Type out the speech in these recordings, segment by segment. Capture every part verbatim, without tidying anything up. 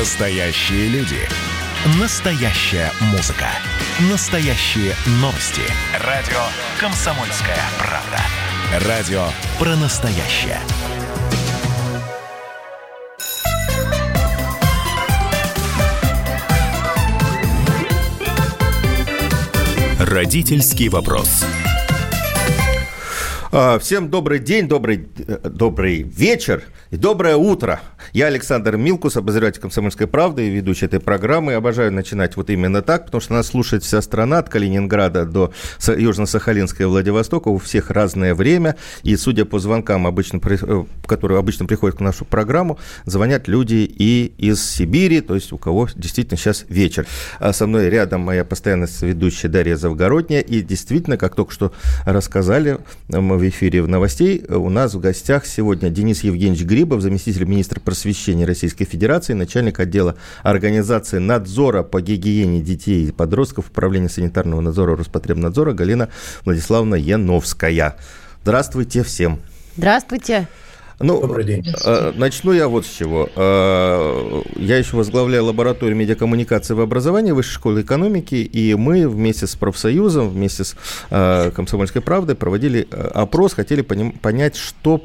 Настоящие люди. Настоящая музыка. Настоящие новости. Радио «Комсомольская правда». Радио про настоящее. Родительский вопрос. Всем добрый день, добрый, добрый вечер и доброе утро. Я Александр Милкус, обозреватель «Комсомольской правды» и ведущий этой программы. Обожаю начинать вот именно так, потому что нас слушает вся страна, от Калининграда до Южно-Сахалинска и Владивостока. У всех разное время. И, судя по звонкам, обычно, которые обычно приходят к нашу программу, звонят люди и из Сибири, то есть у кого действительно сейчас вечер. А со мной рядом моя постоянная ведущая Дарья Завгородняя. И действительно, как только что рассказали, мы в эфире в новостей. У нас в гостях сегодня Денис Евгеньевич Грибов, заместитель министра просвещения Российской Федерации, начальник отдела организации надзора по гигиене детей и подростков Управления санитарного надзора Роспотребнадзора Галина Владиславовна Яновская. Здравствуйте всем. Здравствуйте. Ну, добрый день. Начну я вот с чего. Я еще возглавляю лабораторию медиакоммуникации в образовании Высшей школы экономики, и мы вместе с профсоюзом, вместе с «Комсомольской правдой» проводили опрос, хотели понять, что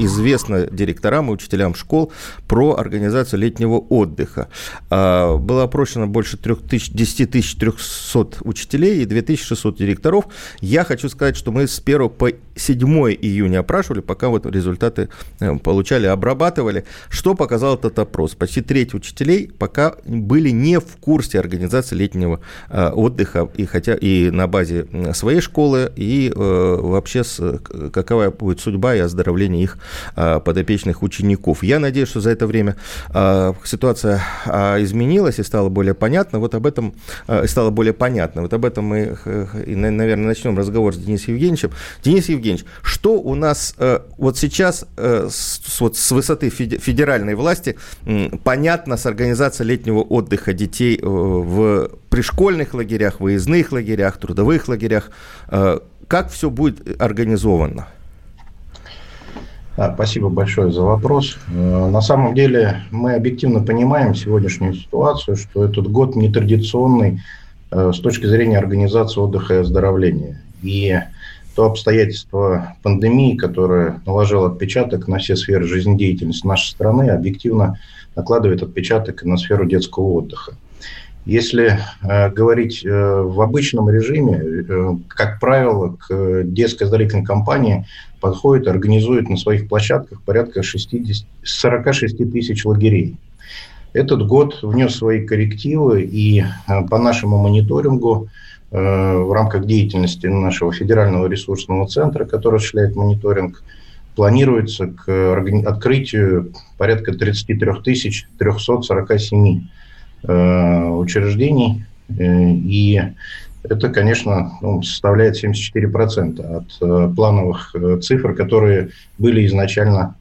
известно директорам и учителям школ про организацию летнего отдыха. Было опрошено больше десять тысяч триста учителей и две тысячи шестьсот директоров. Я хочу сказать, что мы с первого по седьмое июня опрашивали, пока вот результаты получали, обрабатывали. Что показал этот опрос? Почти треть учителей пока были не в курсе организации летнего э, отдыха, и хотя и на базе своей школы, и э, вообще с, какова будет судьба и оздоровление их э, подопечных учеников. Я надеюсь, что за это время э, ситуация э, изменилась и стала более понятна. Вот об этом э, стало более понятно. Вот об этом мы, э, и, наверное, начнем разговор с Денисом Евгеньевичем. Денис Евгеньевич, что у нас э, вот сейчас С, вот, с высоты федеральной власти понятно с организацией летнего отдыха детей в пришкольных лагерях, выездных лагерях, трудовых лагерях? Как все будет организовано? Да, спасибо большое за вопрос. На самом деле мы объективно понимаем сегодняшнюю ситуацию, что этот год нетрадиционный с точки зрения организации отдыха и оздоровления. И то обстоятельство пандемии, которое наложило отпечаток на все сферы жизнедеятельности нашей страны, объективно накладывает отпечаток на сферу детского отдыха. Если э, говорить э, в обычном режиме, э, как правило, к э, детской оздоровительной компании подходит, организует на своих площадках порядка сорок шесть тысяч лагерей. Этот год внес свои коррективы, и э, по нашему мониторингу в рамках деятельности нашего федерального ресурсного центра, который осуществляет мониторинг, планируется к открытию порядка тридцать три тысячи триста сорок семь э, учреждений. И это, конечно, ну, составляет семьдесят четыре процента от э, плановых э, цифр, которые были изначально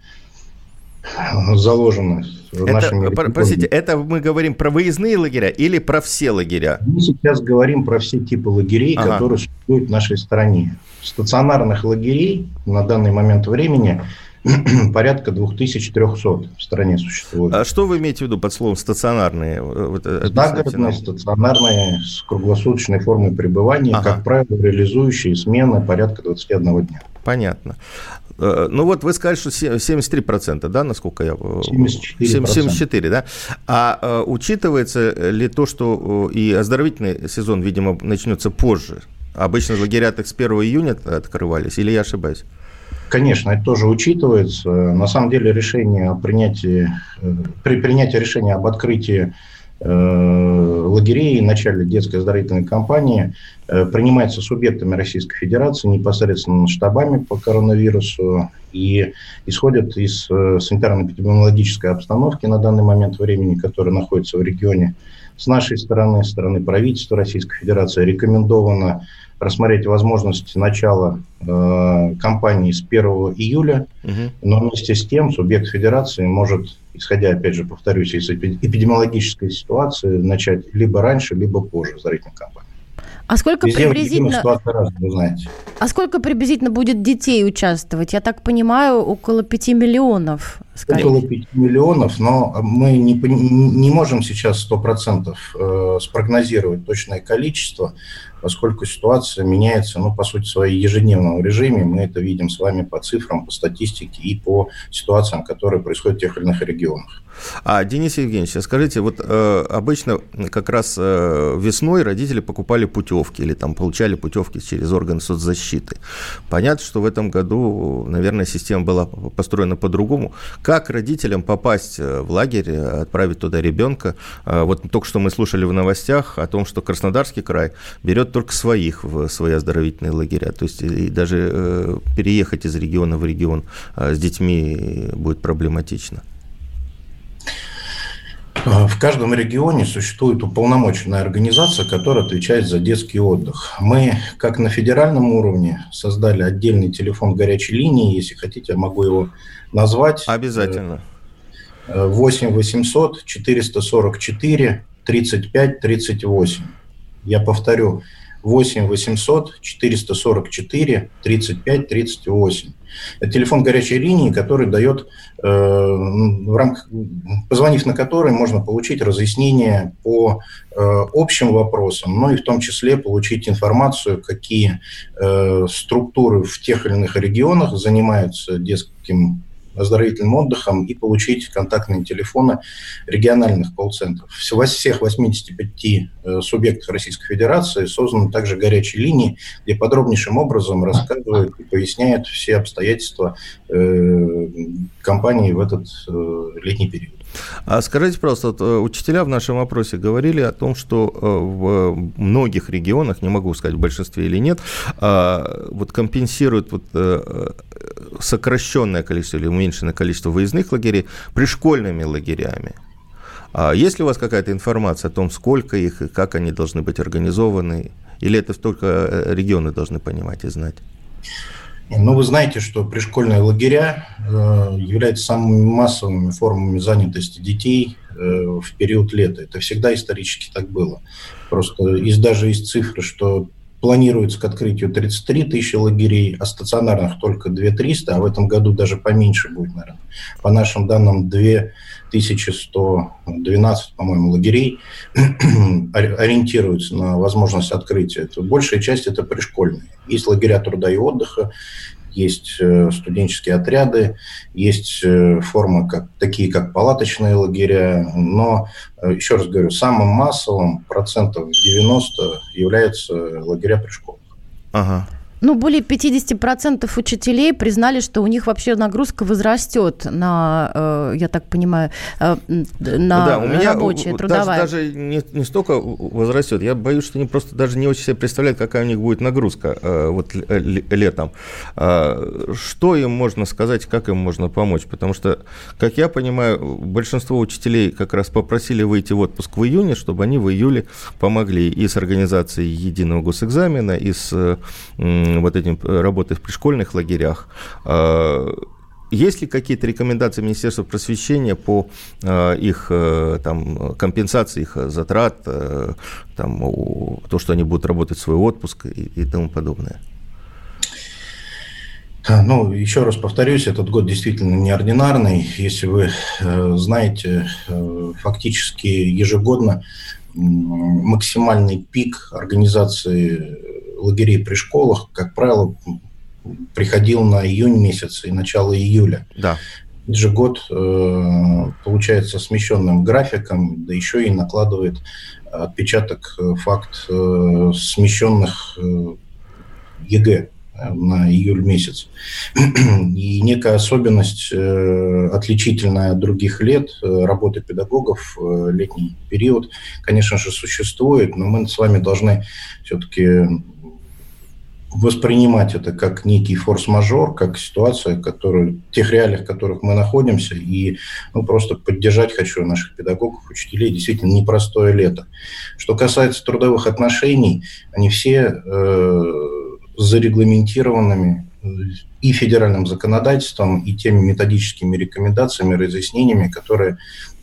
заложено нашими... Простите, это мы говорим про выездные лагеря или про все лагеря? Мы сейчас говорим про все типы лагерей, ага. которые существуют в нашей стране. Стационарных лагерей на данный момент времени порядка две тысячи триста в стране существует. А что вы имеете в виду под словом «стационарные»? Загородные, стационарные, с круглосуточной формой пребывания, ага. как правило, реализующие смены порядка двадцати одного дня. Понятно. Ну вот вы сказали, что семьдесят три процента, да, насколько я... семьдесят четыре процента. семьдесят четыре, да? А, а учитывается ли то, что и оздоровительный сезон, видимо, начнется позже? Обычно лагеря так с первого июня открывались, или я ошибаюсь? Конечно, это тоже учитывается. На самом деле решение о принятии, при принятии решения об открытии лагерей и начале детской оздоровительной кампании принимается субъектами Российской Федерации, непосредственно штабами по коронавирусу, и исходит из санитарно-эпидемиологической обстановки на данный момент времени, которая находится в регионе. С нашей стороны, с стороны правительства Российской Федерации, рекомендовано рассмотреть возможность начала э, кампании с первого июля, угу. но вместе с тем субъект Федерации может, исходя, опять же, повторюсь, из эпидемиологической ситуации, начать либо раньше, либо позже оздоровительную кампанию. А сколько везде приблизительно... раз, вы знаете. А сколько приблизительно будет детей участвовать? Я так понимаю, около пяти миллионов. Скорее. Около пяти миллионов, но мы не, не можем сейчас сто процентов спрогнозировать точное количество, поскольку ситуация меняется, ну, по сути, в своей ежедневном режиме. Мы это видим с вами по цифрам, по статистике и по ситуациям, которые происходят в тех или иных регионах. А, Денис Евгеньевич, скажите, вот э, обычно как раз э, весной родители покупали путевки или там получали путевки через органы соцзащиты. Понятно, что в этом году, наверное, система была построена по-другому. Как родителям попасть в лагерь, отправить туда ребенка? Э, вот только что мы слушали в новостях о том, что Краснодарский край берет только своих в свои оздоровительные лагеря. То есть и даже э, переехать из региона в регион э, с детьми будет проблематично. В каждом регионе существует уполномоченная организация, которая отвечает за детский отдых. Мы, как на федеральном уровне, создали отдельный телефон горячей линии, если хотите, я могу его назвать. Обязательно. восемь восемьсот четыреста сорок четыре тридцать пять тридцать восемь. Я повторю, восемь восемьсот четыреста сорок четыре тридцать пять тридцать восемь. Это телефон горячей линии, который дает, э, в рамках, позвонив на который, можно получить разъяснение по э, общим вопросам, но и в том числе получить информацию, какие э, структуры в тех или иных регионах занимаются детским оздоровительным отдыхом, и получить контактные телефоны региональных колл-центров. Во всех восьмидесяти пяти субъектах Российской Федерации созданы также горячие линии, где подробнейшим образом рассказывают и поясняют все обстоятельства компании в этот летний период. А скажите, пожалуйста, вот, учителя в нашем опросе говорили о том, что в многих регионах, не могу сказать в большинстве или нет, вот компенсируют вот сокращенное количество или уменьшенное количество выездных лагерей пришкольными лагерями. А есть ли у вас какая-то информация о том, сколько их и как они должны быть организованы? Или это только регионы должны понимать и знать? Ну, вы знаете, что пришкольные лагеря э, являются самыми массовыми формами занятости детей э, в период лета. Это всегда исторически так было. Просто из, даже из цифры, что планируется к открытию тридцать три тысячи лагерей, а стационарных только две тысячи триста, а в этом году даже поменьше будет, наверное. По нашим данным, две тысячи сто двенадцать, по-моему, лагерей ориентируются на возможность открытия. Это, большая часть – это пришкольные. Есть лагеря труда и отдыха, есть студенческие отряды, есть формы, как, такие как палаточные лагеря, но, еще раз говорю, самым массовым процентов девяносто являются лагеря при школах. Ага. Ну, более пятьдесят процентов учителей признали, что у них вообще нагрузка возрастет на, я так понимаю, на да, у меня рабочая, трудовая. Даже, даже не, не столько возрастет. Я боюсь, что они просто даже не очень себе представляют, какая у них будет нагрузка вот летом. Что им можно сказать, как им можно помочь? Потому что, как я понимаю, большинство учителей как раз попросили выйти в отпуск в июне, чтобы они в июле помогли и с организацией единого госэкзамена, и с... вот этим работой в пришкольных лагерях. Есть ли какие-то рекомендации Министерства просвещения по их там, компенсации, их затрат, там, то, что они будут работать в свой отпуск и, и тому подобное? Ну, еще раз повторюсь, этот год действительно неординарный. Если вы знаете, фактически ежегодно максимальный пик организации лагерей при школах, как правило, приходил на июнь месяц и начало июля. Да. Ежегод э, получается смещенным графиком, да еще и накладывает отпечаток факт э, смещенных э, ЕГЭ на июль месяц. И некая особенность, э, отличительная от других лет, э, работы педагогов э, летний период, конечно же, существует, но мы с вами должны все-таки воспринимать это как некий форс-мажор, как ситуация, которую, тех реалиях, в которых мы находимся, и ну, просто поддержать хочу наших педагогов, учителей, действительно непростое лето. Что касается трудовых отношений, они все э, зарегламентированными и федеральным законодательством, и теми методическими рекомендациями, разъяснениями, которые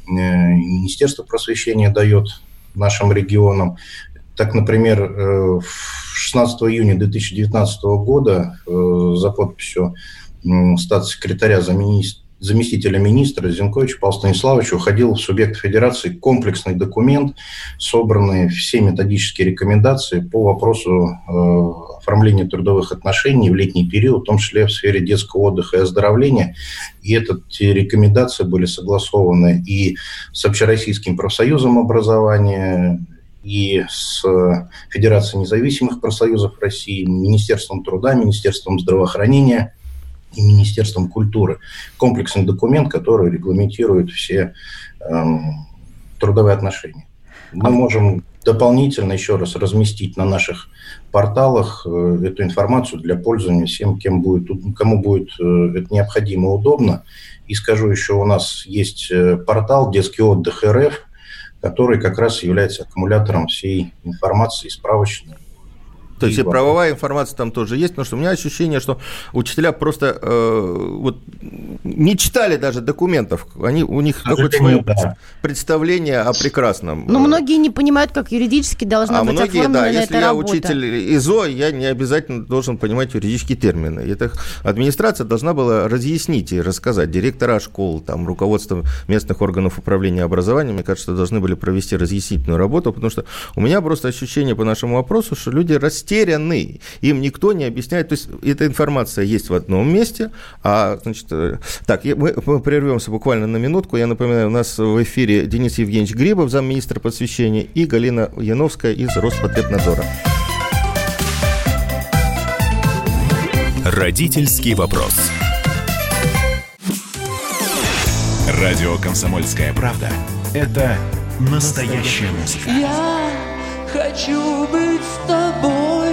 э, Министерство просвещения дает нашим регионам. Так, например, шестнадцатого июня две тысячи девятнадцатого года за подписью статс-секретаря заместителя министра Зенковича Павла Станиславовича уходил в субъект Федерации комплексный документ, собранный все методические рекомендации по вопросу оформления трудовых отношений в летний период, в том числе в сфере детского отдыха и оздоровления. И эти рекомендации были согласованы и с Общероссийским профсоюзом образования, и с Федерацией независимых профсоюзов России, Министерством труда, Министерством здравоохранения и Министерством культуры. Комплексный документ, который регламентирует все э, трудовые отношения. Мы можем дополнительно еще раз разместить на наших порталах э, эту информацию для пользования всем, кем будет, кому будет э, это необходимо, удобно. И скажу еще, у нас есть портал «Детский отдых РФ», который как раз является аккумулятором всей информации справочной. То есть и правовая информация там тоже есть, потому что у меня ощущение, что учителя просто э, вот, не читали даже документов, они, у них какое-то свое да. представление о прекрасном. Ну, многие не понимают, как юридически должна а быть многие, оформлена да, эта работа. А многие, да, если я учитель ИЗО, я не обязательно должен понимать юридические термины. Это администрация должна была разъяснить и рассказать. Директора школ, там, руководство местных органов управления образованием, мне кажется, должны были провести разъяснительную работу, потому что у меня просто ощущение по нашему вопросу, что люди растеряны. Растеряны, им никто не объясняет. То есть эта информация есть в одном месте. А, значит, так, мы прервемся буквально на минутку. Я напоминаю, у нас в эфире Денис Евгеньевич Грибов, замминистра просвещения, и Галина Яновская из Роспотребнадзора. Родительский вопрос. Радио «Комсомольская правда» – это настоящая музыка. Хочу быть с тобой.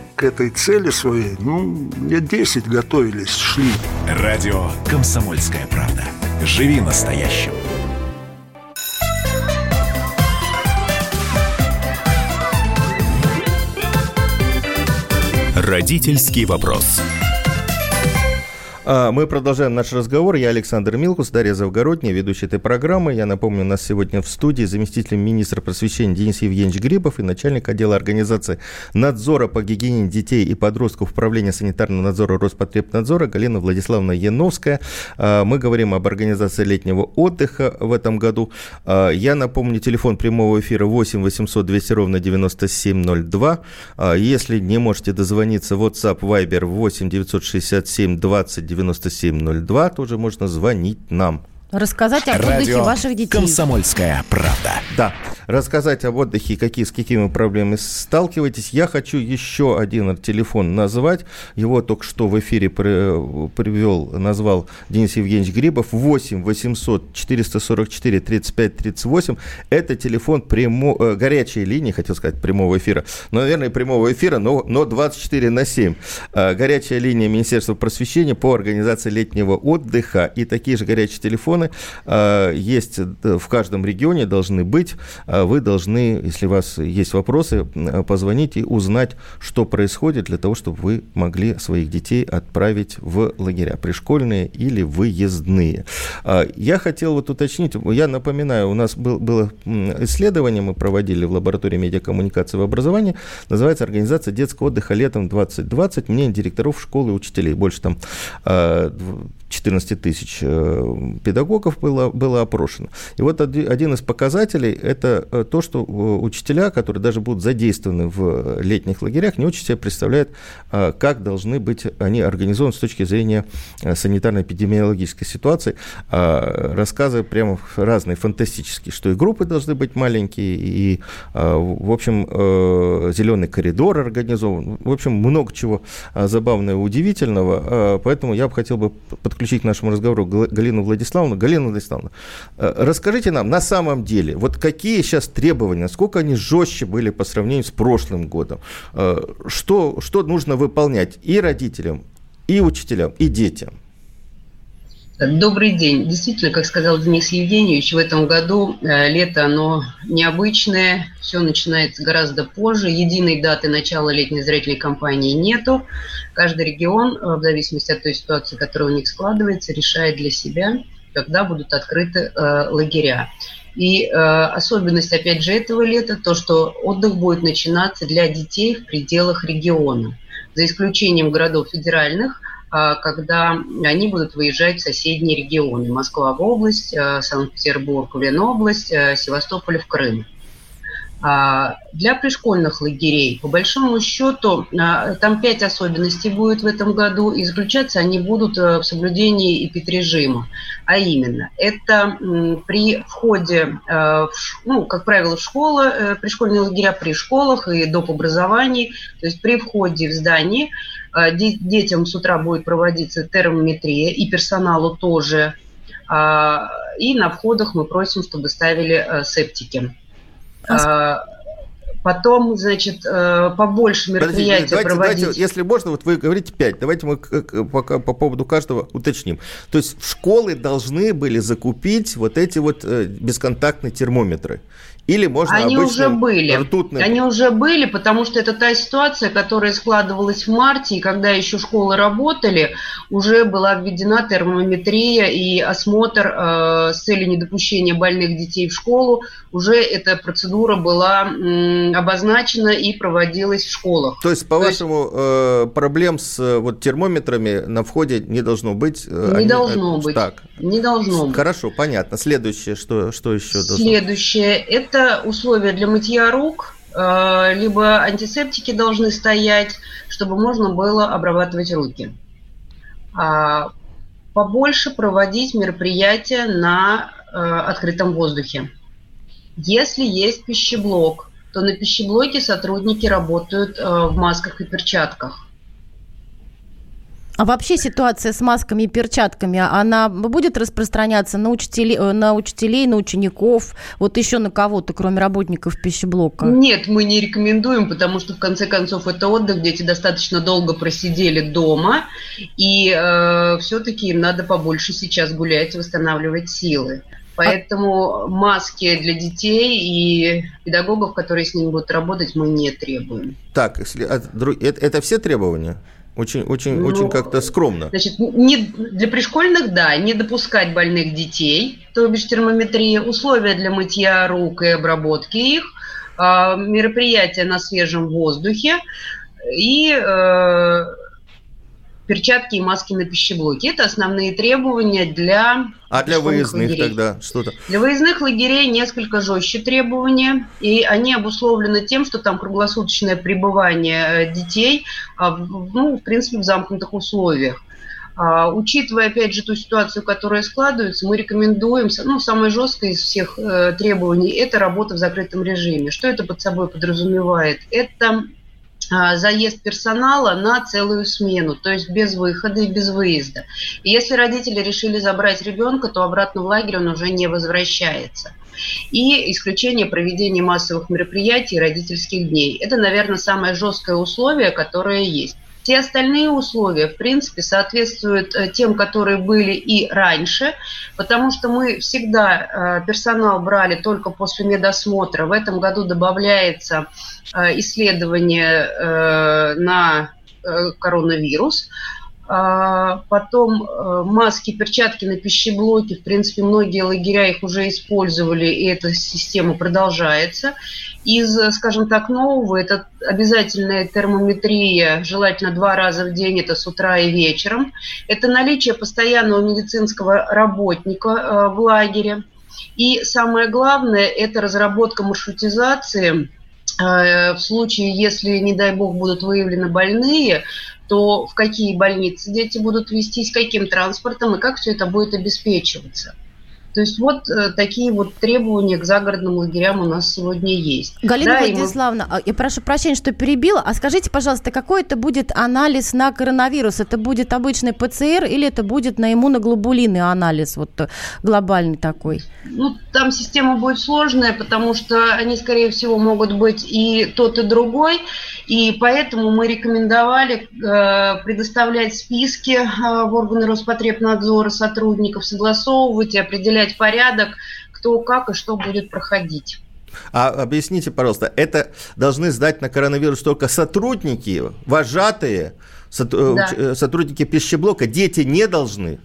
к этой цели своей, ну, лет десять готовились, шли. Радио «Комсомольская правда». Живи настоящим. Родительский вопрос. Мы продолжаем наш разговор. Я Александр Милкус, Дарья Завгородняя, ведущая этой программы. Я напомню, у нас сегодня в студии заместитель министра просвещения Денис Евгеньевич Грибов и начальник отдела организации надзора по гигиене детей и подростков Управления санитарного надзора Роспотребнадзора Галина Владиславовна Яновская. Мы говорим об организации летнего отдыха в этом году. Я напомню, телефон прямого эфира восемь восемьсот двести ровно девяносто семь ноль два. Если не можете дозвониться, WhatsApp, Viber восемь девятьсот шестьдесят семь двадцать девяносто семь ноль два, тоже можно звонить нам. Рассказать об отдыхе ваших детей. «Комсомольская правда». Да, рассказать об отдыхе, какие, с какими проблемами сталкиваетесь. Я хочу еще один телефон назвать. Его только что в эфире привел, назвал Денис Евгеньевич Грибов. восемь восемьсот четыреста сорок четыре тридцать пять тридцать восемь. Это телефон прямо, горячей линии, хотел сказать, прямого эфира. Но, наверное, прямого эфира, но, но двадцать четыре на семь. Горячая линия Министерства просвещения по организации летнего отдыха. И такие же горячие телефоны есть в каждом регионе, должны быть. Вы должны, если у вас есть вопросы, позвонить и узнать, что происходит, для того, чтобы вы могли своих детей отправить в лагеря пришкольные или выездные. Я хотел вот уточнить, я напоминаю, у нас был, было исследование, мы проводили в лаборатории медиакоммуникации в образовании, называется «Организация детского отдыха летом двадцать двадцать. Мнение директоров школы и учителей». Больше там четырнадцать тысяч педагогов было, было опрошено. И вот один из показателей – это то, что учителя, которые даже будут задействованы в летних лагерях, не очень себе представляют, как должны быть они организованы с точки зрения санитарно-эпидемиологической ситуации. Рассказы прямо разные, фантастические, что и группы должны быть маленькие, и, в общем, зеленый коридор организован. В общем, много чего забавного и удивительного, поэтому я бы хотел бы подключить к нашему разговору Галину Владиславовну. Галина Владиславовна, расскажите нам на самом деле, вот какие сейчас требования, насколько они жестче были по сравнению с прошлым годом, что, что нужно выполнять и родителям, и учителям, и детям? Добрый день. Действительно, как сказал Денис Евгеньевич, в этом году лето, оно необычное, все начинается гораздо позже, единой даты начала летней зрительной кампании нету. Каждый регион, в зависимости от той ситуации, которая у них складывается, решает для себя, когда будут открыты э, лагеря. И э, особенность, опять же, этого лета, то, что отдых будет начинаться для детей в пределах региона, за исключением городов федеральных, когда они будут выезжать в соседние регионы. Москва в область, Санкт-Петербург в Ленобласть, Севастополь в Крым. Для пришкольных лагерей, по большому счету, там пять особенностей будет в этом году, и заключаться они будут в соблюдении эпидрежима. А именно, это при входе, ну, как правило, в школу, пришкольные лагеря при школах и доп. Образовании, то есть при входе в здание детям с утра будет проводиться термометрия, и персоналу тоже. И на входах мы просим, чтобы ставили септики. А, потом, значит, побольше мероприятий давайте, проводить. Давайте, если можно, вот вы говорите пять, давайте мы пока по поводу каждого уточним. То есть школы должны были закупить вот эти вот бесконтактные термометры. Или можно они уже были. Ртутные. Они уже были, потому что это та ситуация, которая складывалась в марте, и когда еще школы работали, уже была введена термометрия и осмотр э, с целью недопущения больных детей в школу. Уже эта процедура была м, обозначена и проводилась в школах. То есть, по-вашему, есть... Э, проблем с вот, термометрами на входе не должно быть? Не они, должно э, быть. Так. Не должно быть. Хорошо, понятно. Следующее, что, что еще должно быть? Следующее, это Это условия для мытья рук, либо антисептики должны стоять, чтобы можно было обрабатывать руки. Побольше проводить мероприятия на открытом воздухе. Если есть пищеблок, то на пищеблоке сотрудники работают в масках и перчатках. А вообще ситуация с масками и перчатками, она будет распространяться на учителей, на учителей, на учеников, вот еще на кого-то, кроме работников пищеблока? Нет, мы не рекомендуем, потому что в конце концов это отдых, дети достаточно долго просидели дома, и э, все-таки им надо побольше сейчас гулять, восстанавливать силы. Поэтому маски для детей и педагогов, которые с ними будут работать, мы не требуем. Так, это все требования? Очень, очень, ну, очень как-то скромно. Значит, не, для пришкольных, да, не допускать больных детей, то бишь термометрия, условия для мытья рук и обработки их, э, мероприятия на свежем воздухе и э, перчатки и маски на пищеблоке. Это основные требования для А для выездных лагерей. Тогда что-то? Для выездных лагерей несколько жестче требования, и они обусловлены тем, что там круглосуточное пребывание детей, ну, в принципе, в замкнутых условиях. Учитывая, опять же, ту ситуацию, которая складывается, мы рекомендуем, ну, самое жесткое из всех требований – это работа в закрытом режиме. Что это под собой подразумевает? Это... заезд персонала на целую смену, то есть без выхода и без выезда. И если родители решили забрать ребенка, то обратно в лагерь он уже не возвращается. И исключение проведения массовых мероприятий и родительских дней. Это, наверное, самое жесткое условие, которое есть. Все остальные условия, в принципе, соответствуют тем, которые были и раньше, потому что мы всегда персонал брали только после медосмотра. В этом году добавляется исследование на коронавирус. Потом маски, перчатки на пищеблоке. В принципе, многие лагеря их уже использовали, и эта система продолжается. Из, скажем так, нового, это обязательная термометрия, желательно два раза в день, это с утра и вечером. Это наличие постоянного медицинского работника в лагере. И самое главное, это разработка маршрутизации. В случае, если, не дай бог, будут выявлены больные, то в какие больницы дети будут вестись, каким транспортом и как все это будет обеспечиваться. То есть вот э, такие вот требования к загородным лагерям у нас сегодня есть. Галина да, Владиславовна, мы... я прошу прощения, что перебила. А скажите, пожалуйста, какой это будет анализ на коронавирус? Это будет обычный ПЦР или это будет на иммуноглобулинный анализ, вот глобальный такой? Ну, там система будет сложная, потому что они, скорее всего, могут быть и тот, и другой. И поэтому мы рекомендовали э, предоставлять списки э, в органы Роспотребнадзора сотрудников, согласовывать и определять порядок, кто как и что будет проходить. А объясните, пожалуйста, это должны сдать на коронавирус только сотрудники, вожатые, да. сотрудники пищеблока, дети не должны?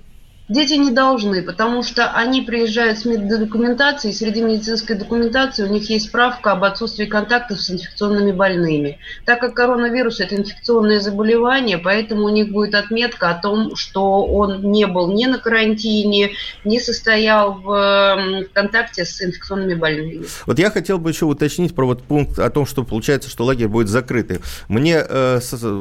Дети не должны, потому что они приезжают с меддокументацией, среди медицинской документации у них есть справка об отсутствии контактов с инфекционными больными. Так как коронавирус – это инфекционное заболевание, поэтому у них будет отметка о том, что он не был ни на карантине, не состоял в контакте с инфекционными больными. Вот я хотел бы еще уточнить про вот пункт о том, что получается, что лагерь будет закрытый. Мне э,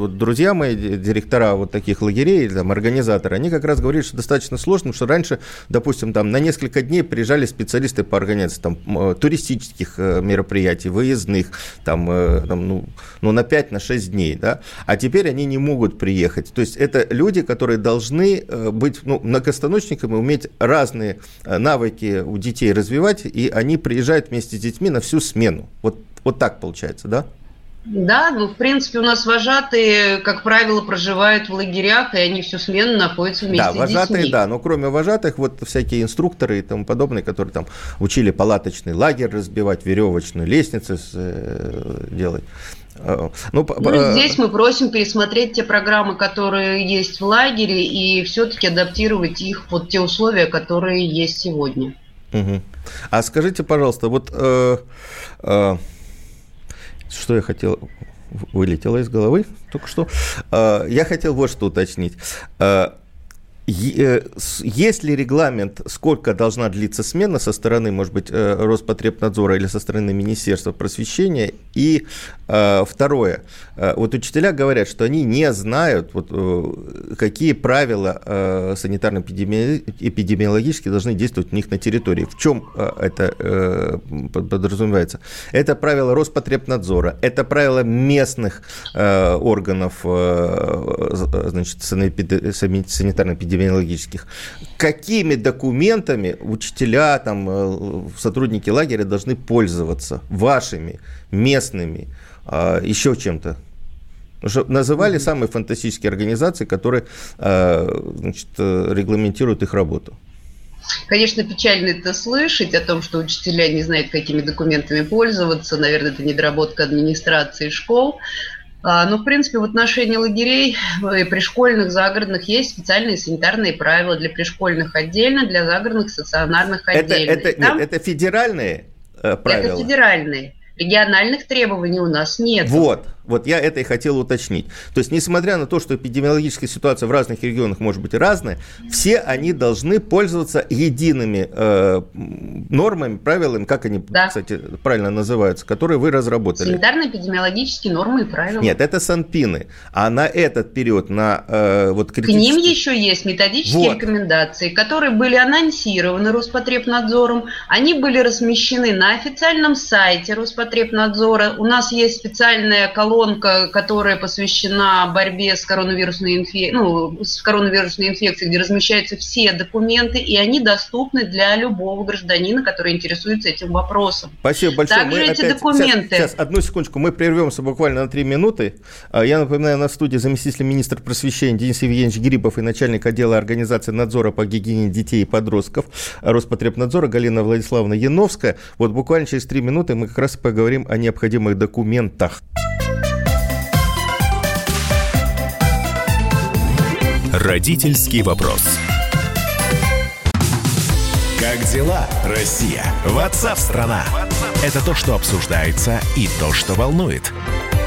друзья мои, директора вот таких лагерей, там, организаторы, они как раз говорили, что достаточно сложно, потому что раньше, допустим, там на несколько дней приезжали специалисты по организации там, туристических мероприятий, выездных, там, там, ну, ну, на пять-шесть дней, да, а теперь они не могут приехать. То есть это люди, которые должны быть ну, многостаночниками, уметь разные навыки у детей развивать, и они приезжают вместе с детьми на всю смену. Вот, вот так получается, да? Да, ну, в принципе, у нас вожатые, как правило, проживают в лагерях, и они всю смену находятся вместе с детьми. Да, вожатые, да, но кроме вожатых, вот всякие инструкторы и тому подобное, которые там учили палаточный лагерь разбивать, веревочную лестницу делать. Ну, ну, здесь мы просим пересмотреть те программы, которые есть в лагере, и все-таки адаптировать их под те условия, которые есть сегодня. Угу. А скажите, пожалуйста, вот... Э, э, Что я хотел... Вылетело из головы только что. Я хотел вот что уточнить. Есть ли регламент, сколько должна длиться смена со стороны, может быть, Роспотребнадзора или со стороны Министерства просвещения? И второе. Вот учителя говорят, что они не знают, вот, какие правила санитарно-эпидемиологические должны действовать у них на территории. В чем это подразумевается? Это правила Роспотребнадзора, это правила местных органов значит, санитарно-эпидемиологических. Какими документами учителя, там, сотрудники лагеря должны пользоваться? Вашими, местными? Еще чем-то. Называли самые фантастические организации, которые значит, регламентируют их работу. Конечно, печально это слышать, о том, что учителя не знают, какими документами пользоваться. Наверное, это недоработка администрации школ. Но, в принципе, в отношении лагерей и пришкольных, загородных есть специальные санитарные правила для пришкольных отдельно, для загородных стационарных отдельно. Это, это, там... нет, это федеральные правила? Это федеральные. Региональных требований у нас нет. Вот, вот я это и хотел уточнить. То есть, несмотря на то, что эпидемиологическая ситуация в разных регионах может быть разная, все они должны пользоваться едиными э, нормами, правилами, как они, да. кстати, правильно называются, которые вы разработали. Санитарно-эпидемиологические нормы и правила. Нет, это санпины. А на этот период, на э, вот критический... К ним еще есть методические вот. рекомендации, которые были анонсированы Роспотребнадзором. Они были размещены на официальном сайте Роспотребнадзора. Роспотребнадзора. У нас есть специальная колонка, которая посвящена борьбе с коронавирусной, инфе... ну, с коронавирусной инфекцией, где размещаются все документы, и они доступны для любого гражданина, который интересуется этим вопросом. Спасибо большое. Также мы эти опять... документы... Сейчас, сейчас, одну секундочку, мы прервемся буквально на три минуты. Я напоминаю, на студии заместитель министра просвещения Денис Евгеньевич Грибов и начальник отдела организации надзора по гигиене детей и подростков Роспотребнадзора Галина Владиславовна Яновская. Вот буквально через три минуты мы как раз поговорим о необходимых документах. Родительский вопрос. Как дела, Россия? Ватсап-страна! Это то, что обсуждается и то, что волнует.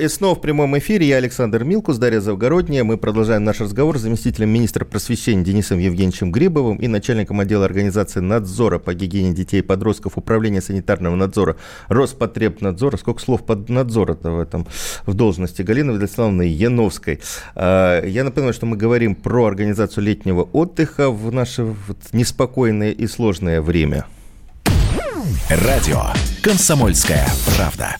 И снова в прямом эфире я, Александр Милкус, Дарья Завгородняя. Мы продолжаем наш разговор с заместителем министра просвещения Денисом Евгеньевичем Грибовым и начальником отдела организации надзора по гигиене детей и подростков Управления санитарного надзора Роспотребнадзора. Сколько слов под надзора-то в этом в должности Галины Владиславовны Яновской. Я напоминаю, что мы говорим про организацию летнего отдыха в наше неспокойное и сложное время. Радио «Комсомольская правда».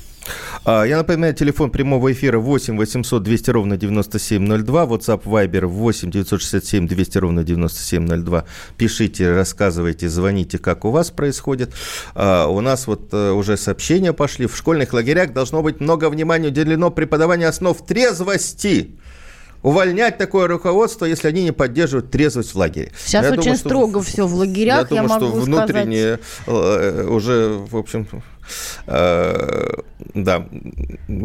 Я напоминаю, телефон прямого эфира восемь восемьсот двести ровно девяносто семь ноль два, WhatsApp, Viber восемь девятьсот шестьдесят семь двести ровно девяносто семь ноль два. Пишите, рассказывайте, звоните, как у вас происходит. А, у нас вот а, уже сообщения пошли. В школьных лагерях должно быть много внимания уделено преподаванию основ трезвости. Увольнять такое руководство, если они не поддерживают трезвость в лагере. Сейчас я очень думаю, строго в... все в лагерях, я, я думаю, могу что внутренние сказать... уже, в общем... Да,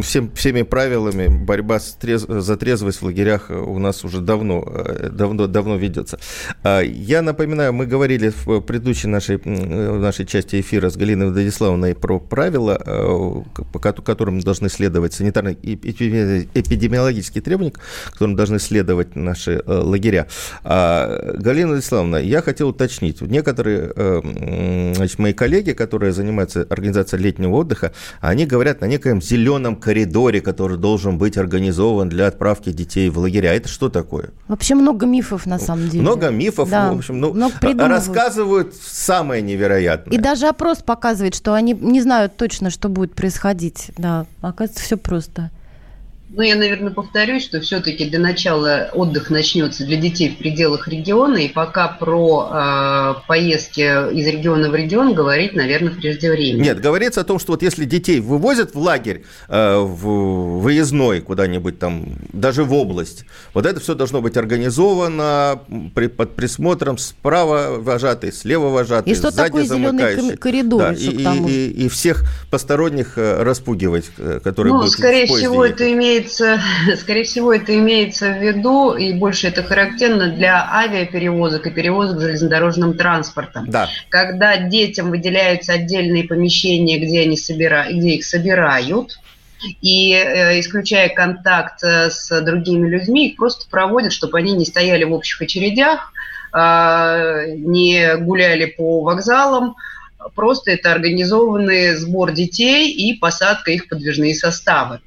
всем, всеми правилами борьба с трез... за трезвость в лагерях у нас уже давно, давно, давно ведется. Я напоминаю, мы говорили в предыдущей нашей, в нашей части эфира с Галиной Владиславовной про правила, по которым должны следовать санитарно-эпидемиологические требования, которым должны следовать наши лагеря. Галина Владиславовна, я хотел уточнить. Некоторые, значит, мои коллеги, которые занимаются организацией летнего отдыха, они говорят о некоем зеленом коридоре, который должен быть организован для отправки детей в лагеря. Это что такое? Вообще много мифов, на самом деле. Много мифов, да. В общем, ну, рассказывают самое невероятное. И даже опрос показывает, что они не знают точно, что будет происходить. Да, оказывается, все просто. Ну, я, наверное, повторюсь, что все-таки до начала отдых начнется для детей в пределах региона, и пока про э, поездки из региона в регион говорить, наверное, преждевременно. Нет, говорится о том, что вот если детей вывозят в лагерь э, в выездной куда-нибудь там, даже в область, вот это все должно быть организовано при, под присмотром справа вожатый, слева вожатый, сзади замыкающий. И что такое зеленый коридор? Да, и, и, и, и всех посторонних распугивать, которые ну, будут в поезде. Ну, скорее всего, это имеет Скорее всего, это имеется в виду, и больше это характерно для авиаперевозок и перевозок железнодорожным транспортом. Да. Когда детям выделяются отдельные помещения, где, они собира... где их собирают, и э, исключая контакт с другими людьми, их просто проводят, чтобы они не стояли в общих очередях, э, не гуляли по вокзалам. Просто это организованный сбор детей и посадка их в подвижные составы.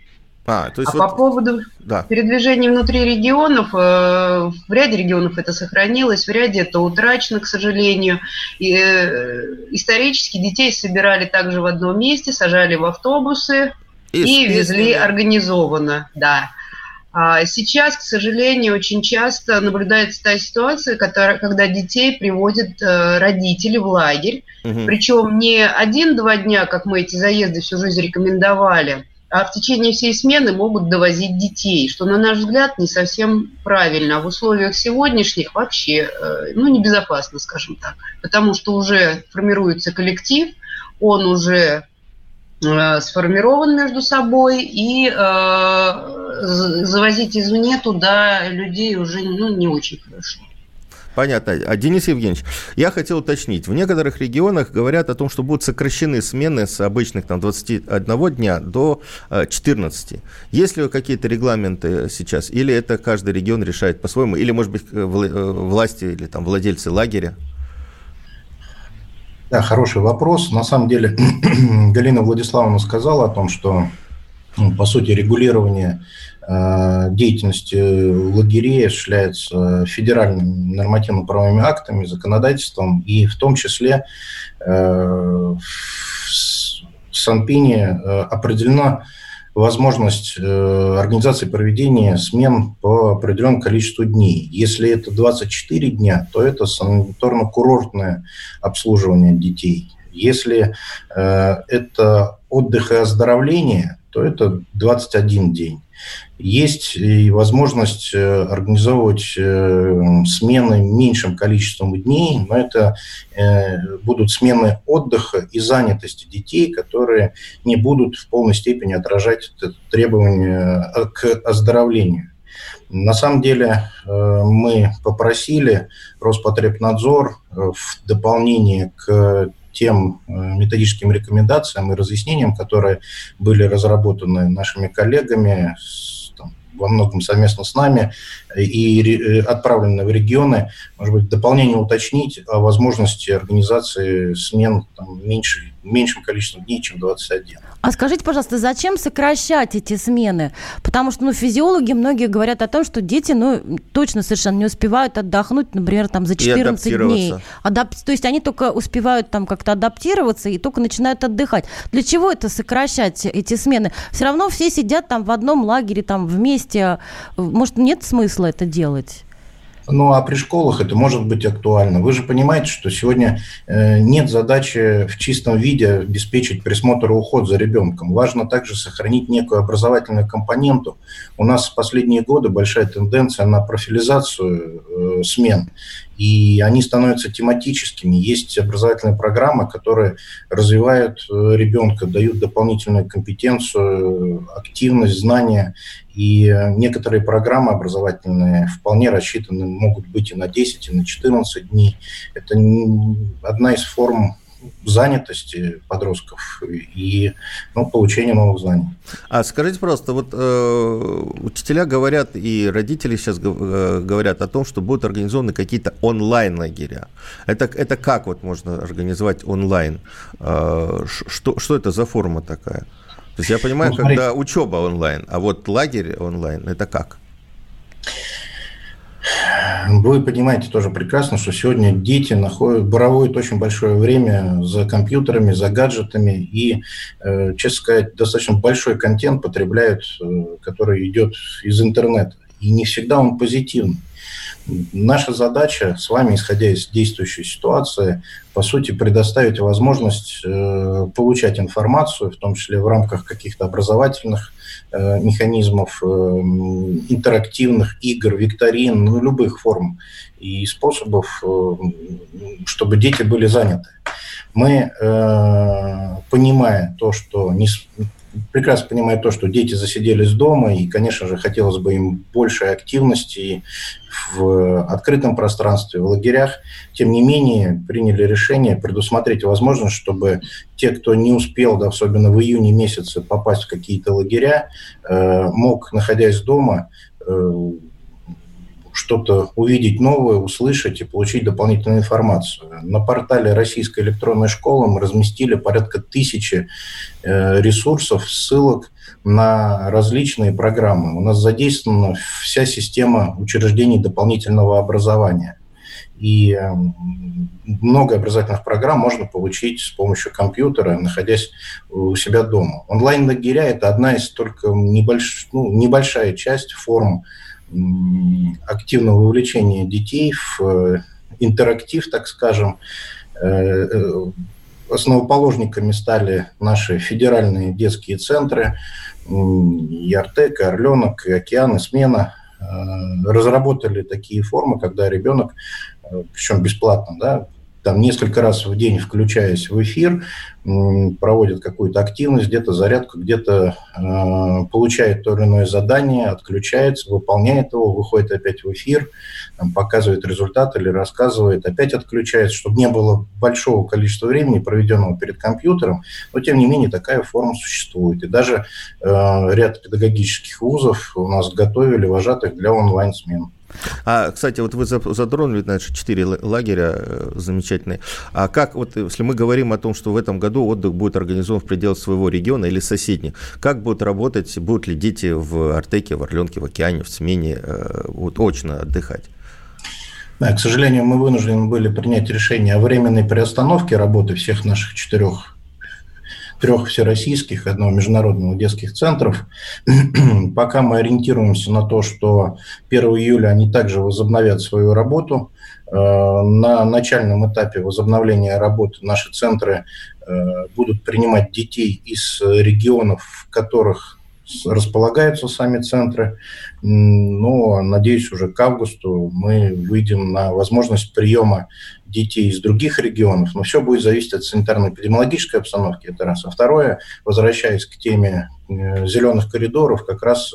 А, то есть а вот... по поводу да. передвижения внутри регионов, э, в ряде регионов это сохранилось, в ряде это утрачено, к сожалению. И, э, исторически детей собирали также в одном месте, сажали в автобусы и, и везли организованно. Да. А сейчас, к сожалению, очень часто наблюдается та ситуация, которая, когда детей приводят э, родители в лагерь. Угу. Причем не один-два дня, как мы эти заезды всю жизнь рекомендовали, а в течение всей смены могут довозить детей, что, на наш взгляд, не совсем правильно. А в условиях сегодняшних вообще, ну, небезопасно, скажем так. Потому что уже формируется коллектив, он уже э, сформирован между собой, и э, завозить извне туда людей уже ну, не очень хорошо. Понятно. А, Денис Евгеньевич, я хотел уточнить. В некоторых регионах говорят о том, что будут сокращены смены с обычных там, двадцати одного дня до четырнадцати. Есть ли какие-то регламенты сейчас? Или это каждый регион решает по-своему? Или, может быть, власти или там, владельцы лагеря? Да, хороший вопрос. На самом деле, Галина Владиславовна сказала о том, что, по сути, регулирование деятельности лагерей осуществляется федеральными нормативно-правовыми актами, законодательством, и в том числе в Санпине определена возможность организации проведения смен по определенному количеству дней. Если это двадцать четыре дня, то это санаторно-курортное обслуживание детей. Если это отдых и оздоровление, то это двадцать один день. Есть и возможность организовывать смены меньшим количеством дней, но это будут смены отдыха и занятости детей, которые не будут в полной степени отражать это требование к оздоровлению. На самом деле мы попросили Роспотребнадзор в дополнение к тем методическим рекомендациям и разъяснениям, которые были разработаны нашими коллегами, там, во многом совместно с нами, и отправлены в регионы, может быть, дополнение уточнить о возможности организации смен там, меньше, меньшим количеством дней, чем двадцать один. А скажите, пожалуйста, зачем сокращать эти смены? Потому что ну, физиологи многие говорят о том, что дети ну, точно совершенно не успевают отдохнуть, например, там, за четырнадцать дней. Адап... То есть они только успевают там, как-то адаптироваться и только начинают отдыхать. Для чего это сокращать, эти смены? Все равно все сидят там, в одном лагере там, вместе. Может, нет смысла это делать? Ну, а при школах это может быть актуально. Вы же понимаете, что сегодня нет задачи в чистом виде обеспечить присмотр и уход за ребенком. Важно также сохранить некую образовательную компоненту. У нас в последние годы большая тенденция на профилизацию смен. И они становятся тематическими. Есть образовательные программы, которые развивают ребенка, дают дополнительную компетенцию, активность, знания. И некоторые программы образовательные вполне рассчитаны, могут быть и на десять, и на четырнадцать дней. Это одна из форм занятости подростков и ну, получения новых знаний. А скажите, пожалуйста, вот э, учителя говорят и родители сейчас говорят о том, что будут организованы какие-то онлайн-лагеря. Это, это как вот можно организовать онлайн? Э, что, что это за форма такая? То есть я понимаю, ну, когда учеба онлайн, а вот лагерь онлайн, это как? Вы понимаете тоже прекрасно, что сегодня дети находят, боровуют очень большое время за компьютерами, за гаджетами и, честно сказать, достаточно большой контент потребляют, который идет из интернета. И не всегда он позитивный. Наша задача с вами, исходя из действующей ситуации, по сути, предоставить возможность э, получать информацию, в том числе в рамках каких-то образовательных э, механизмов, э, интерактивных игр, викторин, ну, любых форм и способов, э, чтобы дети были заняты. Мы, э, понимая то, что... не прекрасно понимаю то, что дети засиделись дома, и, конечно же, хотелось бы им большей активности в открытом пространстве, в лагерях. Тем не менее, приняли решение предусмотреть возможность, чтобы те, кто не успел, да, особенно в июне месяце, попасть в какие-то лагеря, э, мог, находясь дома, э, что-то увидеть новое, услышать и получить дополнительную информацию. На портале Российской электронной школы мы разместили порядка тысячи ресурсов, ссылок на различные программы. У нас задействована вся система учреждений дополнительного образования. И много образовательных программ можно получить с помощью компьютера, находясь у себя дома. Онлайн-лагеря – это одна из только небольш... ну, небольшая часть форм активного вовлечения детей в интерактив, так скажем. Основоположниками стали наши федеральные детские центры, и Артек, и Орленок, и Океан, и Смена. Разработали такие формы, когда ребенок, причем бесплатно, да, там несколько раз в день, включаясь в эфир, проводит какую-то активность, где-то зарядку, где-то э, получает то или иное задание, отключается, выполняет его, выходит опять в эфир, там, показывает результат или рассказывает, опять отключается, чтобы не было большого количества времени, проведенного перед компьютером, но тем не менее такая форма существует. И даже э, ряд педагогических вузов у нас готовили вожатых для онлайн-смен. А, кстати, вот вы затронули, значит, четыре лагеря замечательные. А как, вот если мы говорим о том, что в этом году отдых будет организован в пределах своего региона или соседних, как будут работать, будут ли дети в Артеке, в Орленке, в Океане, в Смене вот, очно отдыхать? Да, к сожалению, мы вынуждены были принять решение о временной приостановке работы всех наших четырех трех всероссийских, одного международного детских центров. Пока мы ориентируемся на то, что первого июля они также возобновят свою работу. На начальном этапе возобновления работы наши центры будут принимать детей из регионов, в которых располагаются сами центры. Но, надеюсь, уже к августу мы выйдем на возможность приема детей из других регионов. Но все будет зависеть от санитарно-эпидемиологической обстановки, это раз. А второе, возвращаясь к теме зеленых коридоров, как раз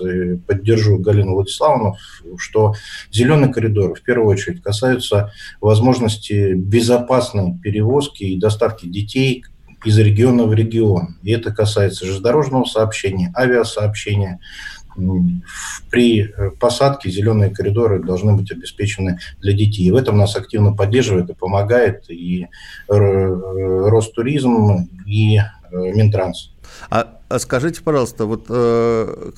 поддержу Галину Владиславовну, что зеленые коридоры в первую очередь касаются возможности безопасной перевозки и доставки детей из региона в регион. И это касается железнодорожного сообщения, авиасообщения. При посадке зеленые коридоры должны быть обеспечены для детей. И в этом нас активно поддерживает и помогает и Ростуризм, и Минтранс. А, а скажите, пожалуйста, вот, э,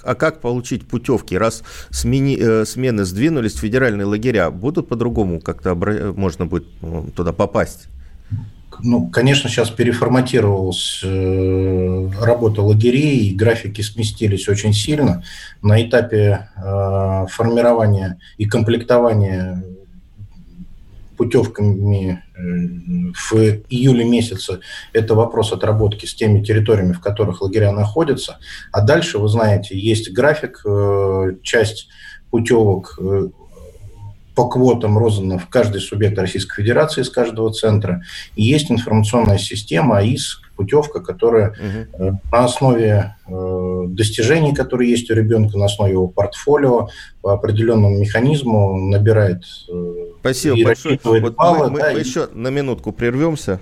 а как получить путевки? Раз смени, э, смены сдвинулись в федеральные лагеря, будут по-другому как-то обра- можно будет туда попасть? Ну, конечно, сейчас переформатировалась э, работа лагерей, и графики сместились очень сильно. На этапе э, формирования и комплектования путевками в июле месяце это вопрос отработки с теми территориями, в которых лагеря находятся. А дальше, вы знаете, есть график, э, часть путевок э, по квотам роздана в каждый субъект Российской Федерации из каждого центра. И есть информационная система АИС Путевка, которая угу. э, на основе э, достижений, которые есть у ребенка, на основе его портфолио, по определенному механизму набирает э, Спасибо и большое. Вот баллы, мы, да, мы, и... мы еще на минутку прервемся.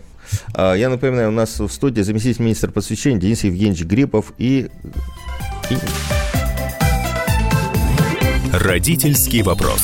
Я напоминаю, у нас в студии заместитель министра просвещения Денис Евгеньевич Грибов и... и... Родительский вопрос.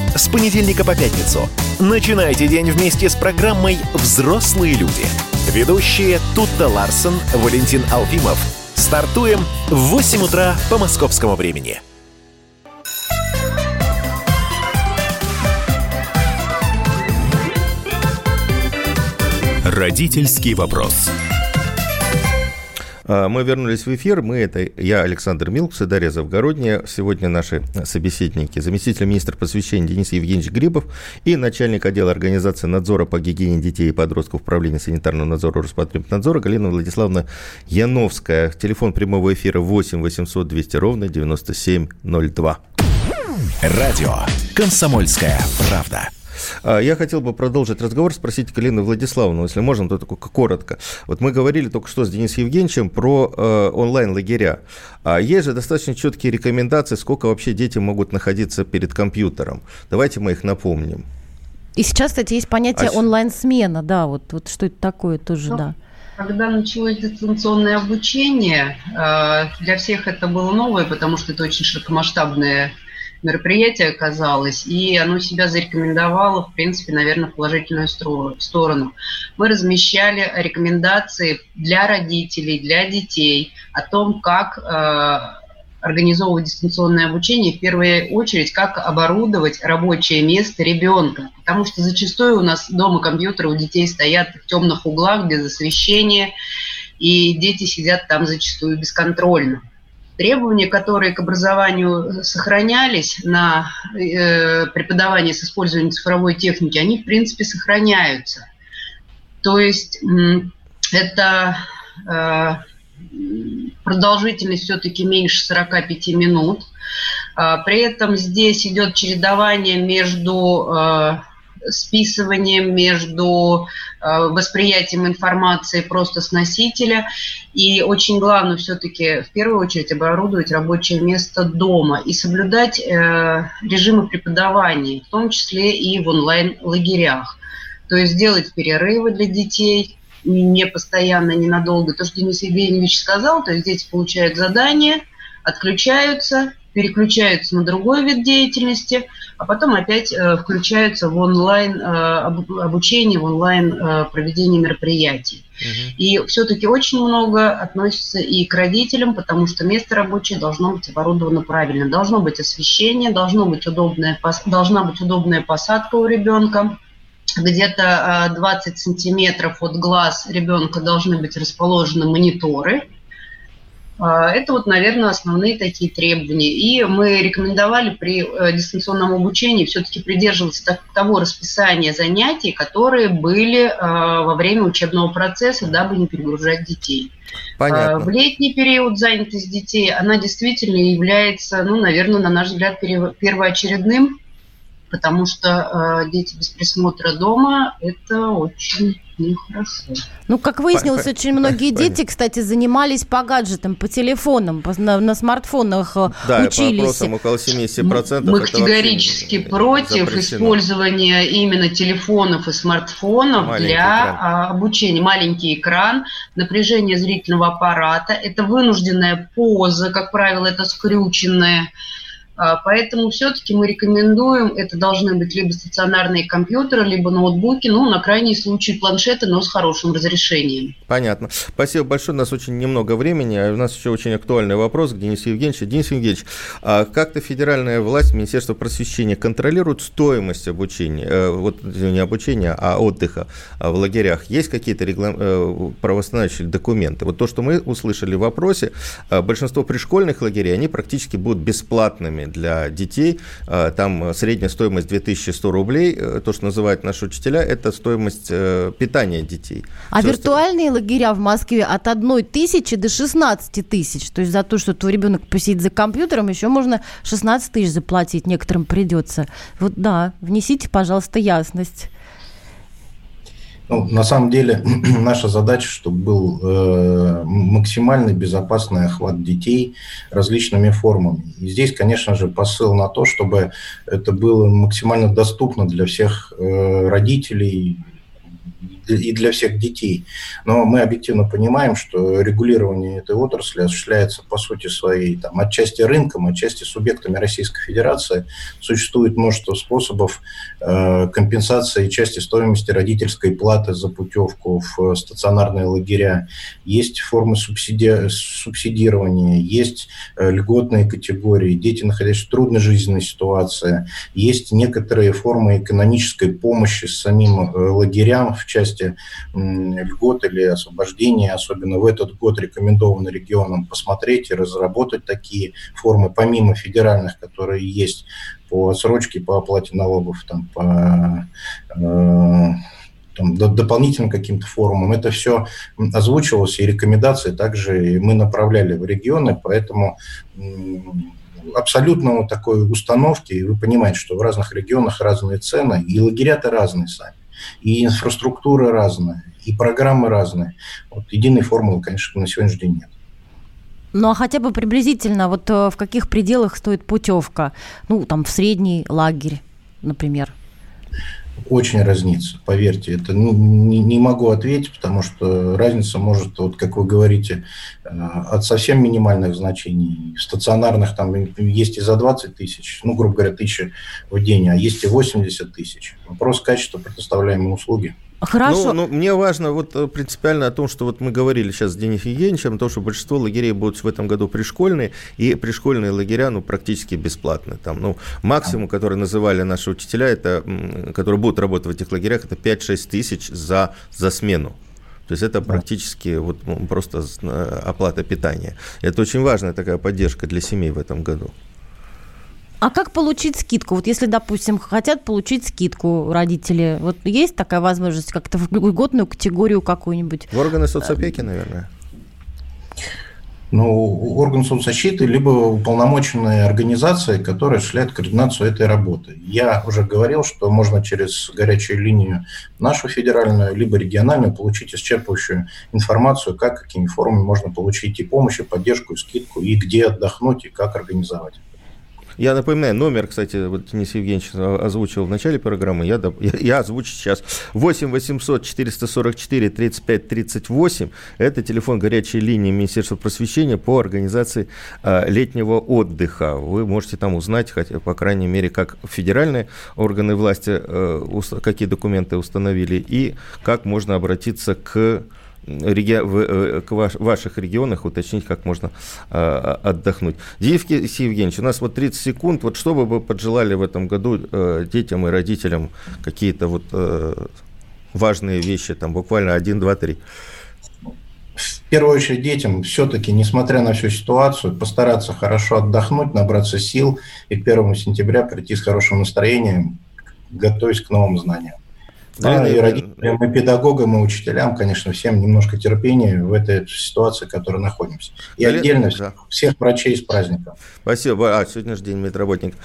С понедельника по пятницу. Начинайте день вместе с программой «Взрослые люди». Ведущие Тутта Ларсон, Валентин Алфимов. Стартуем в восемь утра по московскому времени. Родительский вопрос. Мы вернулись в эфир. Мы, это я, Александр Милкус, и Дарья Завгородняя. Сегодня наши собеседники. Заместитель министра просвещения Денис Евгеньевич Грибов и начальник отдела организации надзора по гигиене детей и подростков Управления санитарного надзора Роспотребнадзора Галина Владиславовна Яновская. Телефон прямого эфира восемь восемьсот двести ровно девяносто семь ноль два. Радио «Комсомольская правда». Я хотел бы продолжить разговор, спросить Галину Владиславовну, если можно, то только коротко. Вот мы говорили только что с Денисом Евгеньевичем про э, онлайн-лагеря. А есть же достаточно четкие рекомендации, сколько вообще дети могут находиться перед компьютером. Давайте мы их напомним. И сейчас, кстати, есть понятие а... онлайн-смена, да, вот, вот что это такое тоже, ну, да. Когда началось дистанционное обучение, для всех это было новое, потому что это очень широкомасштабное мероприятие оказалось, и оно себя зарекомендовало, в принципе, наверное, в положительную сторону. Мы размещали рекомендации для родителей, для детей о том, как э, организовывать дистанционное обучение, в первую очередь, как оборудовать рабочее место ребенка. Потому что зачастую у нас дома компьютеры у детей стоят в темных углах, без освещения, и дети сидят там зачастую бесконтрольно. Требования, которые к образованию сохранялись на э, преподавание с использованием цифровой техники, они, в принципе, сохраняются. То есть это э, продолжительность все-таки меньше сорок пять минут. При этом здесь идет чередование между э, списыванием, между э, восприятием информации просто с носителя. И очень главное все-таки в первую очередь оборудовать рабочее место дома и соблюдать э, режимы преподавания, в том числе и в онлайн-лагерях. То есть делать перерывы для детей, не постоянно, ненадолго. То, что Денис Евгеньевич сказал, то есть дети получают задание, отключаются, переключаются на другой вид деятельности, а потом опять э, включаются в онлайн э, обучение, в онлайн э, проведение мероприятий. Угу. И все-таки очень много относится и к родителям, потому что место рабочее должно быть оборудовано правильно. Должно быть освещение, должно быть удобная, должна быть удобная посадка у ребенка. Где-то двадцать сантиметров от глаз ребенка должны быть расположены мониторы. Это вот, наверное, основные такие требования. И мы рекомендовали при дистанционном обучении все-таки придерживаться того расписания занятий, которые были во время учебного процесса, дабы не перегружать детей. Понятно. В летний период занятость детей, она действительно является, ну, наверное, на наш взгляд, первоочередным, потому что э, дети без присмотра дома – это очень нехорошо. Ну, как выяснилось, Понятно. Очень многие дети, кстати, занимались по гаджетам, по телефонам, по, на, на смартфонах да, учились. Да, по опросам около семьдесят процентов. Мы категорически против запрещено. Использования именно телефонов и смартфонов маленький для экран. Обучения. Маленький экран, напряжение зрительного аппарата – это вынужденная поза, как правило, это скрюченная. Поэтому все-таки мы рекомендуем, это должны быть либо стационарные компьютеры, либо ноутбуки, ну, на крайний случай планшеты, но с хорошим разрешением. Понятно. Спасибо большое, у нас очень немного времени, у нас еще очень актуальный вопрос к Денису Евгеньевичу. Денис Евгеньевич, а как-то федеральная власть, Министерство просвещения контролирует стоимость обучения, вот не обучения, а отдыха в лагерях? Есть какие-то реглам... правоустанавливающие документы? Вот то, что мы услышали в вопросе, большинство пришкольных лагерей, они практически будут бесплатными для детей. Там средняя стоимость две тысячи сто рублей. То, что называют наши учителя, это стоимость питания детей. А все виртуальные остальное... лагеря в Москве от одной тысячи до шестнадцати тысяч. То есть за то, что твой ребенок посидит за компьютером, еще можно шестнадцать тысяч заплатить. Некоторым придется. Вот да, внесите, пожалуйста, ясность. Ну, на самом деле, наша задача, чтобы был э, максимально безопасный охват детей различными формами. И здесь, конечно же, посыл на то, чтобы это было максимально доступно для всех э, родителей и для всех детей. Но мы объективно понимаем, что регулирование этой отрасли осуществляется, по сути своей, там, отчасти рынком, отчасти субъектами Российской Федерации. Существует множество способов э, компенсации части стоимости родительской платы за путевку в стационарные лагеря. Есть формы субсиди... субсидирования, есть э, льготные категории, дети, находящиеся в трудной жизненной ситуации. Есть некоторые формы экономической помощи самим э, лагерям в части льгот или освобождение, особенно в этот год рекомендовано регионам посмотреть и разработать такие формы, помимо федеральных, которые есть по отсрочке, по оплате налогов, там, по... Э- Там, дополнительным каким-то форумом. Это все озвучивалось, и рекомендации также мы направляли в регионы, поэтому абсолютно такой установки, и вы понимаете, что в разных регионах разные цены, и лагеря-то разные сами, и инфраструктура разная, и программы разные. Вот, единой формулы, конечно, на сегодняшний день нет. Ну, а хотя бы приблизительно, вот в каких пределах стоит путевка? Ну, там, в средний лагерь, например. Очень разнится, поверьте, это ну, не, не могу ответить, потому что разница может, вот как вы говорите, от совсем минимальных значений, стационарных там есть и за двадцать тысяч, ну, грубо говоря, тысячи в день, а есть и восемьдесят тысяч. Вопрос качества предоставляемой услуги. Хорошо. Ну, ну, мне важно вот принципиально о том, что вот мы говорили сейчас с Денисом Евгеньевичем, о том, что большинство лагерей будут в этом году пришкольные, и пришкольные лагеря, ну, практически бесплатные. Там, ну, максимум, который называли наши учителя, это, которые будут работать в этих лагерях, это пять-шесть тысяч за, за смену. То есть это практически вот, ну, просто оплата питания. Это очень важная такая поддержка для семей в этом году. А как получить скидку? Вот если, допустим, хотят получить скидку родители, вот есть такая возможность как-то в льготную категорию какую-нибудь? В органы соцопеки, наверное. Ну, орган соцзащиты, либо уполномоченные организации, которые осуществляют координацию этой работы. Я уже говорил, что можно через горячую линию нашу федеральную, либо региональную получить исчерпывающую информацию, как, какими формами можно получить и помощь, и поддержку, и скидку, и где отдохнуть, и как организовать. Я напоминаю, номер, кстати, вот Денис Евгеньевич озвучил в начале программы, я, я, я озвучу сейчас. восемь восемьсот четыреста сорок четыре тридцать пять тридцать восемь. Это телефон горячей линии Министерства просвещения по организации а, летнего отдыха. Вы можете там узнать, хотя, по крайней мере, как федеральные органы власти, а, уст, какие документы установили, и как можно обратиться к... в ваших регионах, уточнить, как можно отдохнуть. Денис Евгеньевич, у нас вот тридцать секунд. Вот что бы вы пожелали в этом году детям и родителям? Какие-то вот важные вещи, там буквально один, два, три. В первую очередь детям все-таки, несмотря на всю ситуацию, постараться хорошо отдохнуть, набраться сил и к первому сентября прийти с хорошим настроением, готовясь к новым знаниям. Да, и родителям, и педагогам, и учителям, конечно, всем немножко терпения в этой ситуации, в которой находимся. И Галина, отдельно да. всех врачей с праздником. Спасибо. А, сегодня же день медработника.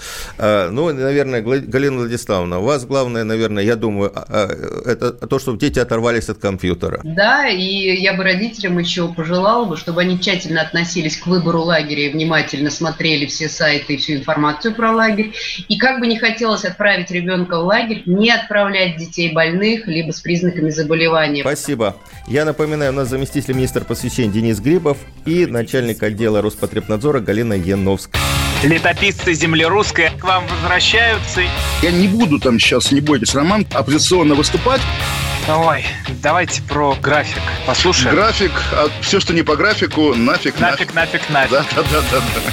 Ну, наверное, Галина Владиславовна, у вас главное, наверное, я думаю, это то, чтобы дети оторвались от компьютера. Да, и я бы родителям еще пожелала бы, чтобы они тщательно относились к выбору лагеря и внимательно смотрели все сайты и всю информацию про лагерь. И как бы не хотелось отправить ребенка в лагерь, не отправлять детей больных, либо с признаками заболевания. Спасибо. Я напоминаю, у нас заместитель министра просвещения Денис Грибов и начальник отдела Роспотребнадзора Галина Яновская. Летописцы земли русской к вам возвращаются. Я не буду там сейчас, не бойтесь, Роман, оппозиционно выступать. Ой, давайте про график послушаем. График, а все, что не по графику, нафиг, нафиг. Нафиг, нафиг, нафиг. Да, да, да, да, да.